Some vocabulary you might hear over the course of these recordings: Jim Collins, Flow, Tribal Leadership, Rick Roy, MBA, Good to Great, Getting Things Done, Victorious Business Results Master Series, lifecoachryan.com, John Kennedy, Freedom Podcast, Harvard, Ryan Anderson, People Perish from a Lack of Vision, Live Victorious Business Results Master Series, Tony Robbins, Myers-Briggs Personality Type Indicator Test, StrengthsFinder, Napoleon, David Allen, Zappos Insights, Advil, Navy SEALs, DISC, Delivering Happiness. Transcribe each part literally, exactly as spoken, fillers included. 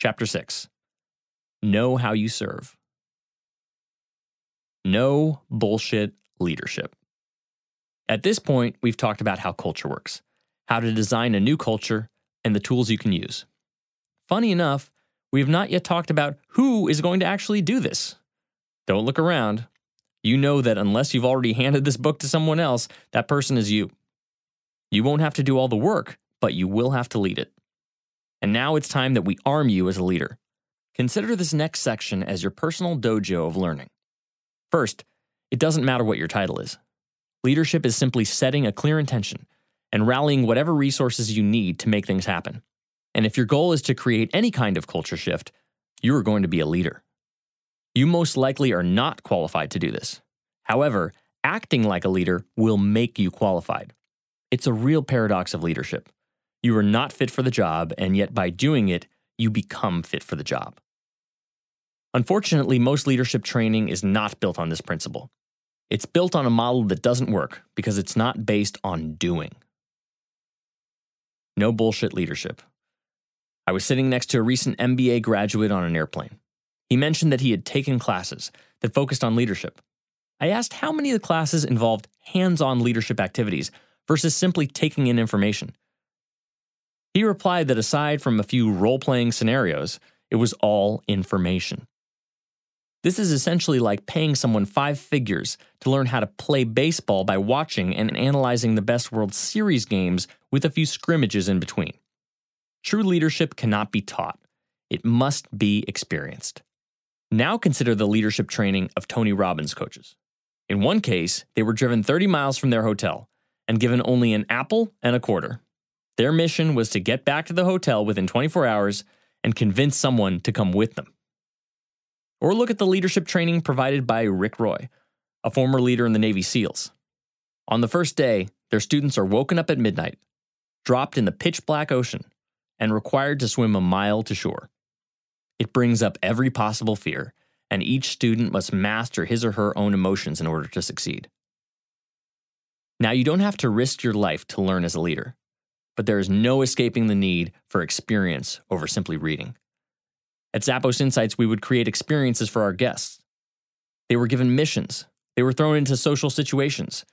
Chapter six, know how you serve. No bullshit leadership. At this point, we've talked about how culture works, how to design a new culture, and the tools you can use. Funny enough, we've not yet talked about who is going to actually do this. Don't look around. You know that unless you've already handed this book to someone else, that person is you. You won't have to do all the work, but you will have to lead it. And now it's time that we arm you as a leader. Consider this next section as your personal dojo of learning. First, it doesn't matter what your title is. Leadership is simply setting a clear intention and rallying whatever resources you need to make things happen. And if your goal is to create any kind of culture shift, you are going to be a leader. You most likely are not qualified to do this. However, acting like a leader will make you qualified. It's a real paradox of leadership. You are not fit for the job, and yet by doing it, you become fit for the job. Unfortunately, most leadership training is not built on this principle. It's built on a model that doesn't work because it's not based on doing. No bullshit leadership. I was sitting next to a recent M B A graduate on an airplane. He mentioned that he had taken classes that focused on leadership. I asked how many of the classes involved hands-on leadership activities versus simply taking in information. He replied that aside from a few role-playing scenarios, it was all information. This is essentially like paying someone five figures to learn how to play baseball by watching and analyzing the best World Series games with a few scrimmages in between. True leadership cannot be taught. It must be experienced. Now consider the leadership training of Tony Robbins coaches. In one case, they were driven thirty miles from their hotel and given only an apple and a quarter. Their mission was to get back to the hotel within twenty-four hours and convince someone to come with them. Or look at the leadership training provided by Rick Roy, a former leader in the Navy SEALs. On the first day, their students are woken up at midnight, dropped in the pitch-black ocean, and required to swim a mile to shore. It brings up every possible fear, and each student must master his or her own emotions in order to succeed. Now, you don't have to risk your life to learn as a leader, but there is no escaping the need for experience over simply reading. At Zappos Insights, we would create experiences for our guests. They were given missions. They were thrown into social situations.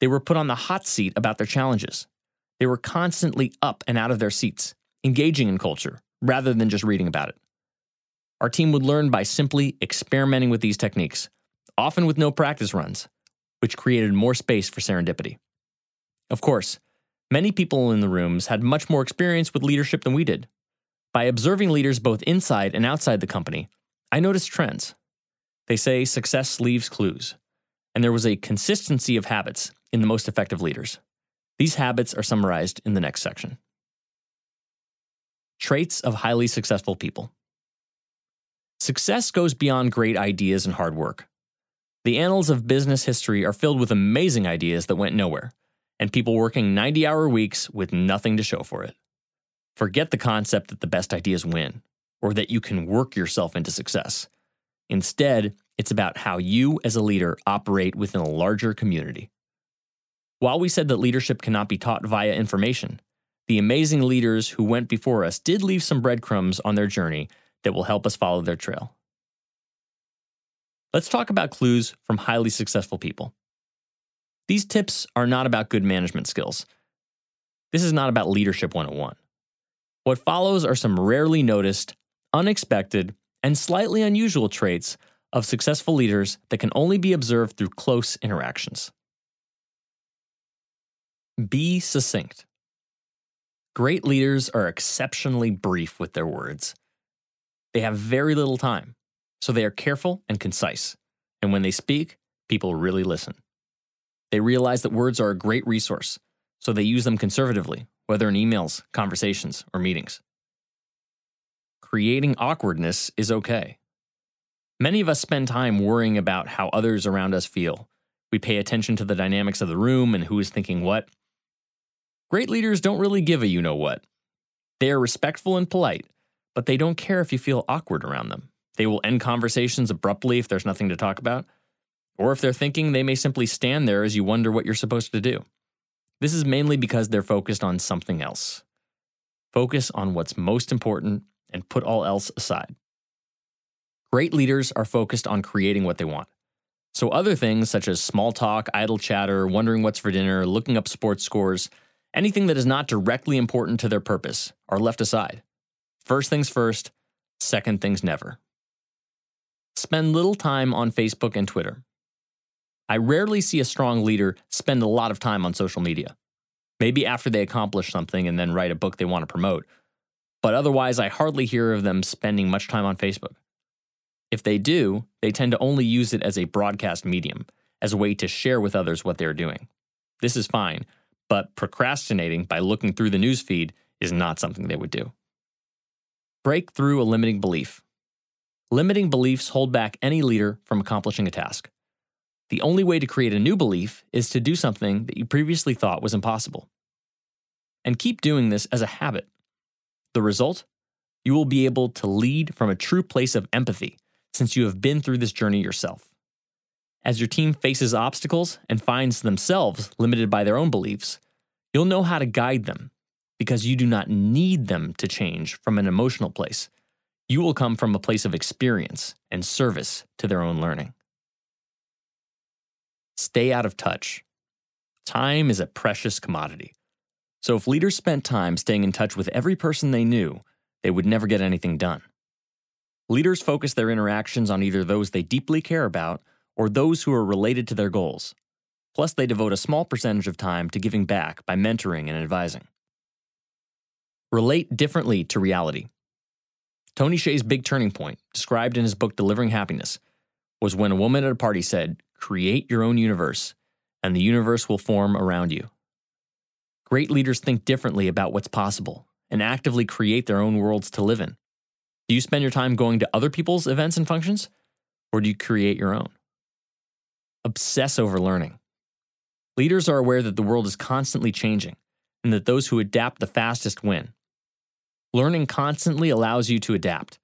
They were put on the hot seat about their challenges. They were constantly up and out of their seats, engaging in culture rather than just reading about it. Our team would learn by simply experimenting with these techniques, often with no practice runs, which created more space for serendipity. Of course, many people in the rooms had much more experience with leadership than we did. By observing leaders both inside and outside the company, I noticed trends. They say success leaves clues, and there was a consistency of habits in the most effective leaders. These habits are summarized in the next section. Traits of highly successful people. Success goes beyond great ideas and hard work. The annals of business history are filled with amazing ideas that went nowhere, and people working ninety-hour weeks with nothing to show for it. Forget the concept that the best ideas win, or that you can work yourself into success. Instead, it's about how you as a leader operate within a larger community. While we said that leadership cannot be taught via information, the amazing leaders who went before us did leave some breadcrumbs on their journey that will help us follow their trail. Let's talk about clues from highly successful people. These tips are not about good management skills. This is not about leadership one oh one. What follows are some rarely noticed, unexpected, and slightly unusual traits of successful leaders that can only be observed through close interactions. Be succinct. Great leaders are exceptionally brief with their words. They have very little time, so they are careful and concise. And when they speak, people really listen. They realize that words are a great resource, so they use them conservatively, whether in emails, conversations, or meetings. Creating awkwardness is okay. Many of us spend time worrying about how others around us feel. We pay attention to the dynamics of the room and who is thinking what. Great leaders don't really give a you-know-what. They are respectful and polite, but they don't care if you feel awkward around them. They will end conversations abruptly if there's nothing to talk about. Or if they're thinking, they may simply stand there as you wonder what you're supposed to do. This is mainly because they're focused on something else. Focus on what's most important and put all else aside. Great leaders are focused on creating what they want. So other things such as small talk, idle chatter, wondering what's for dinner, looking up sports scores, anything that is not directly important to their purpose are left aside. First things first, second things never. Spend little time on Facebook and Twitter. I rarely see a strong leader spend a lot of time on social media. Maybe after they accomplish something and then write a book they want to promote. But otherwise, I hardly hear of them spending much time on Facebook. If they do, they tend to only use it as a broadcast medium, as a way to share with others what they are doing. This is fine, but procrastinating by looking through the newsfeed is not something they would do. Break through a limiting belief. Limiting beliefs hold back any leader from accomplishing a task. The only way to create a new belief is to do something that you previously thought was impossible. And keep doing this as a habit. The result? You will be able to lead from a true place of empathy, since you have been through this journey yourself. As your team faces obstacles and finds themselves limited by their own beliefs, you'll know how to guide them, because you do not need them to change from an emotional place. You will come from a place of experience and service to their own learning. Stay out of touch. Time is a precious commodity. So if leaders spent time staying in touch with every person they knew, they would never get anything done. Leaders focus their interactions on either those they deeply care about or those who are related to their goals. Plus, they devote a small percentage of time to giving back by mentoring and advising. Relate differently to reality. Tony Hsieh's big turning point, described in his book Delivering Happiness, was when a woman at a party said, "Create your own universe, and the universe will form around you." Great leaders think differently about what's possible and actively create their own worlds to live in. Do you spend your time going to other people's events and functions, or do you create your own? Obsess over learning. Leaders are aware that the world is constantly changing, and that those who adapt the fastest win. Learning constantly allows you to adapt.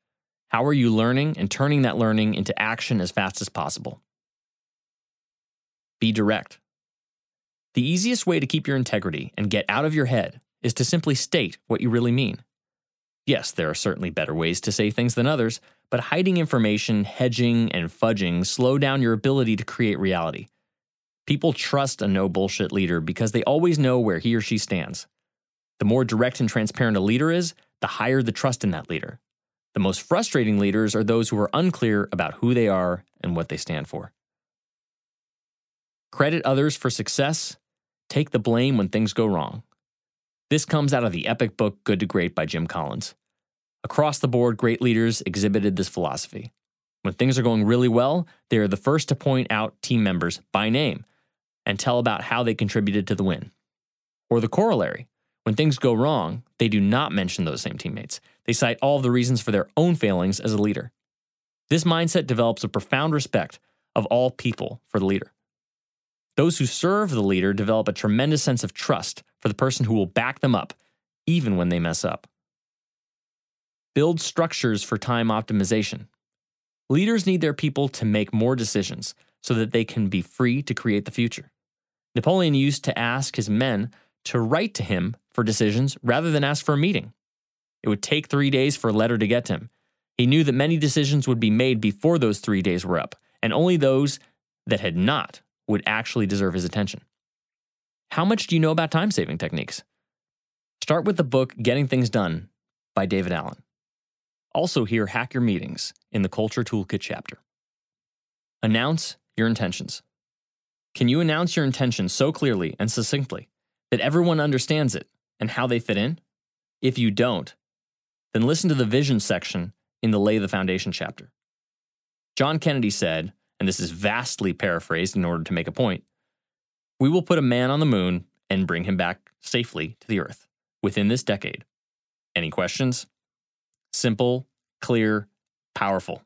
How are you learning and turning that learning into action as fast as possible? Be direct. The easiest way to keep your integrity and get out of your head is to simply state what you really mean. Yes, there are certainly better ways to say things than others, but hiding information, hedging, and fudging slow down your ability to create reality. People trust a no-bullshit leader because they always know where he or she stands. The more direct and transparent a leader is, the higher the trust in that leader. The most frustrating leaders are those who are unclear about who they are and what they stand for. Credit others for success. Take the blame when things go wrong. This comes out of the epic book Good to Great by Jim Collins. Across the board, great leaders exhibited this philosophy. When things are going really well, they are the first to point out team members by name and tell about how they contributed to the win. Or the corollary, when things go wrong, they do not mention those same teammates. They cite all the reasons for their own failings as a leader. This mindset develops a profound respect of all people for the leader. Those who serve the leader develop a tremendous sense of trust for the person who will back them up, even when they mess up. Build structures for time optimization. Leaders need their people to make more decisions so that they can be free to create the future. Napoleon used to ask his men to write to him for decisions rather than ask for a meeting. It would take three days for a letter to get to him. He knew that many decisions would be made before those three days were up, and only those that had not would actually deserve his attention. How much do you know about time-saving techniques? Start with the book Getting Things Done by David Allen. Also hear Hack Your Meetings in the Culture Toolkit chapter. Announce your intentions. Can you announce your intentions so clearly and succinctly that everyone understands it and how they fit in? If you don't, then listen to the vision section in the Lay the Foundation chapter. John Kennedy said, and this is vastly paraphrased in order to make a point, "We will put a man on the moon and bring him back safely to the earth within this decade. Any questions?" Simple, clear, powerful.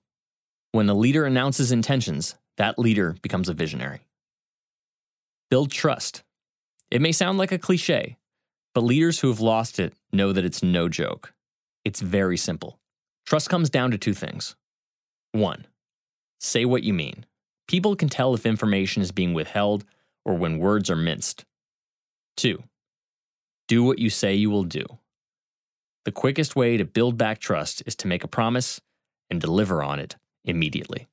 When a leader announces intentions, that leader becomes a visionary. Build trust. It may sound like a cliche, but leaders who have lost it know that it's no joke. It's very simple. Trust comes down to two things. One, say what you mean. People can tell if information is being withheld or when words are minced. Two, do what you say you will do. The quickest way to build back trust is to make a promise and deliver on it immediately.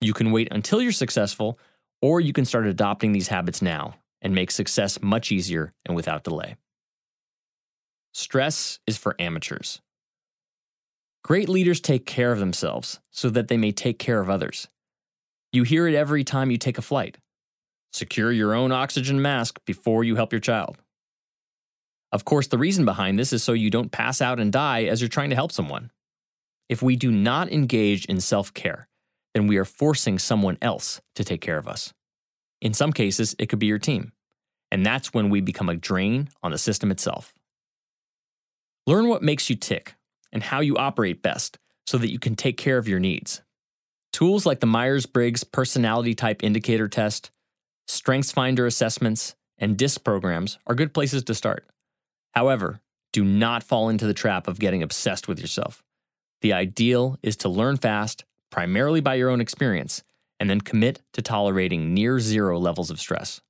You can wait until you're successful, or you can start adopting these habits now and make success much easier and without delay. Stress is for amateurs. Great leaders take care of themselves so that they may take care of others. You hear it every time you take a flight. Secure your own oxygen mask before you help your child. Of course, the reason behind this is so you don't pass out and die as you're trying to help someone. If we do not engage in self-care, then we are forcing someone else to take care of us. In some cases, it could be your team. And that's when we become a drain on the system itself. Learn what makes you tick and how you operate best so that you can take care of your needs. Tools like the Myers-Briggs Personality Type Indicator Test, StrengthsFinder assessments, and DISC programs are good places to start. However, do not fall into the trap of getting obsessed with yourself. The ideal is to learn fast, primarily by your own experience, and then commit to tolerating near zero levels of stress.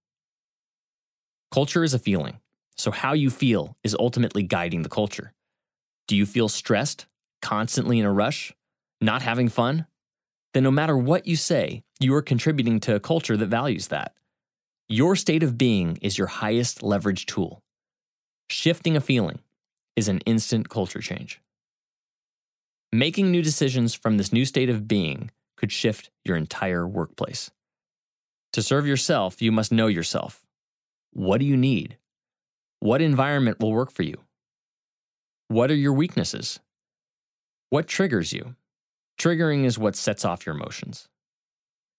Culture is a feeling, so how you feel is ultimately guiding the culture. Do you feel stressed, constantly in a rush, not having fun? Then no matter what you say, you are contributing to a culture that values that. Your state of being is your highest leverage tool. Shifting a feeling is an instant culture change. Making new decisions from this new state of being could shift your entire workplace. To serve yourself, you must know yourself. What do you need? What environment will work for you? What are your weaknesses? What triggers you? Triggering is what sets off your emotions.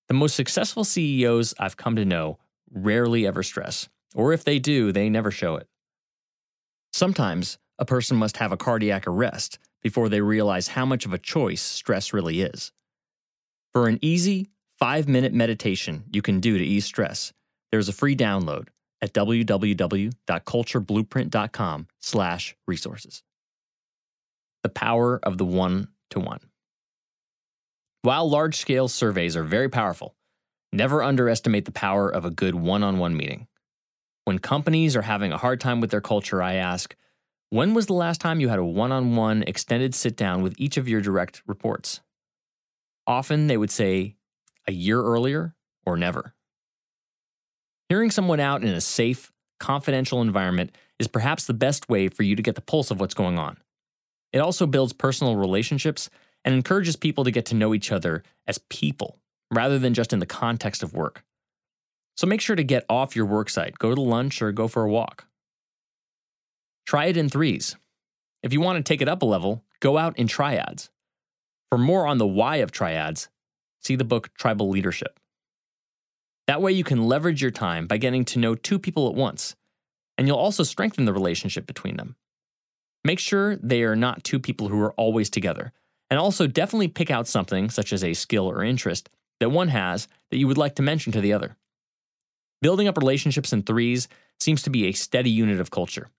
The most successful C E Os I've come to know rarely ever stress, or if they do, they never show it. Sometimes a person must have a cardiac arrest before they realize how much of a choice stress really is. For an easy five-minute meditation you can do to ease stress, there's a free download at w w w dot culture blueprint dot com slash resources. The power of the one-to-one. While large-scale surveys are very powerful, never underestimate the power of a good one-on-one meeting. When companies are having a hard time with their culture, I ask, when was the last time you had a one-on-one extended sit-down with each of your direct reports? Often they would say, a year earlier or never. Hearing someone out in a safe, confidential environment is perhaps the best way for you to get the pulse of what's going on. It also builds personal relationships and encourages people to get to know each other as people, rather than just in the context of work. So make sure to get off your work site, go to lunch, or go for a walk. Try it in threes. If you want to take it up a level, go out in triads. For more on the why of triads, see the book Tribal Leadership. That way you can leverage your time by getting to know two people at once, and you'll also strengthen the relationship between them. Make sure they are not two people who are always together. And also definitely pick out something, such as a skill or interest, that one has that you would like to mention to the other. Building up relationships in threes seems to be a steady unit of culture.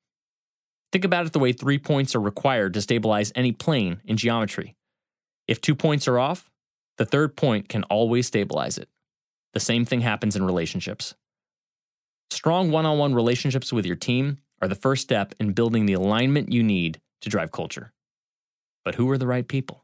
Think about it the way three points are required to stabilize any plane in geometry. If two points are off, the third point can always stabilize it. The same thing happens in relationships. Strong one-on-one relationships with your team are the first step in building the alignment you need to drive culture. But who are the right people?